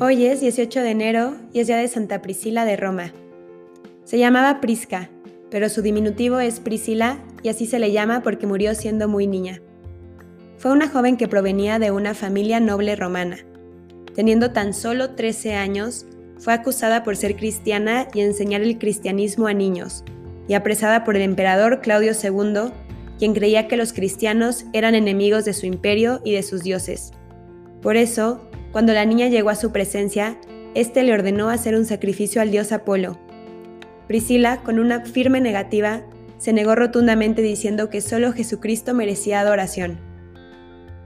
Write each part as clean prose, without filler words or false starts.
Hoy es 18 de enero y es día de Santa Priscila de Roma. Se llamaba Prisca, pero su diminutivo es Priscila y así se le llama porque murió siendo muy niña. Fue una joven que provenía de una familia noble romana. Teniendo tan solo 13 años, fue acusada por ser cristiana y enseñar el cristianismo a niños, y apresada por el emperador Claudio II, quien creía que los cristianos eran enemigos de su imperio y de sus dioses. Por eso, cuando la niña llegó a su presencia, éste le ordenó hacer un sacrificio al dios Apolo. Priscila, con una firme negativa, se negó rotundamente diciendo que solo Jesucristo merecía adoración.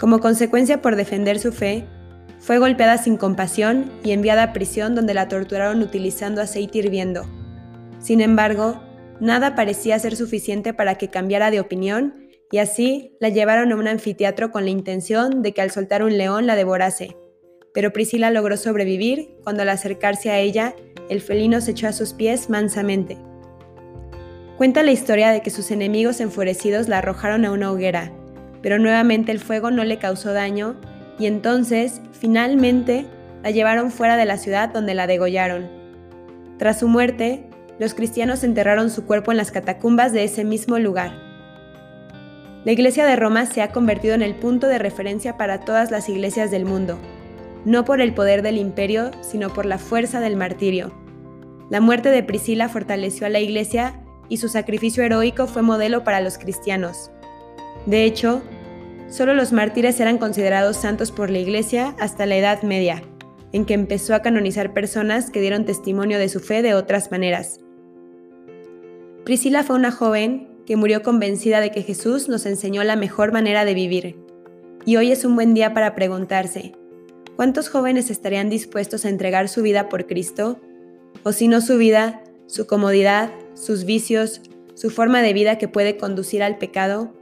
Como consecuencia por defender su fe, fue golpeada sin compasión y enviada a prisión donde la torturaron utilizando aceite hirviendo. Sin embargo, nada parecía ser suficiente para que cambiara de opinión y así la llevaron a un anfiteatro con la intención de que al soltar un león la devorase. Pero Priscila logró sobrevivir cuando al acercarse a ella, el felino se echó a sus pies mansamente. Cuenta la historia de que sus enemigos enfurecidos la arrojaron a una hoguera, pero nuevamente el fuego no le causó daño y entonces, finalmente, la llevaron fuera de la ciudad donde la degollaron. Tras su muerte, los cristianos enterraron su cuerpo en las catacumbas de ese mismo lugar. La Iglesia de Roma se ha convertido en el punto de referencia para todas las iglesias del mundo, no por el poder del imperio, sino por la fuerza del martirio. La muerte de Priscila fortaleció a la Iglesia y su sacrificio heroico fue modelo para los cristianos. De hecho, solo los mártires eran considerados santos por la Iglesia hasta la Edad Media, en que empezó a canonizar personas que dieron testimonio de su fe de otras maneras. Priscila fue una joven que murió convencida de que Jesús nos enseñó la mejor manera de vivir. Y hoy es un buen día para preguntarse, ¿cuántos jóvenes estarían dispuestos a entregar su vida por Cristo? O si no su vida, su comodidad, sus vicios, su forma de vida que puede conducir al pecado.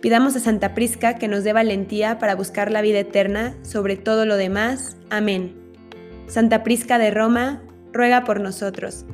Pidamos a Santa Prisca que nos dé valentía para buscar la vida eterna sobre todo lo demás. Amén. Santa Prisca de Roma, ruega por nosotros.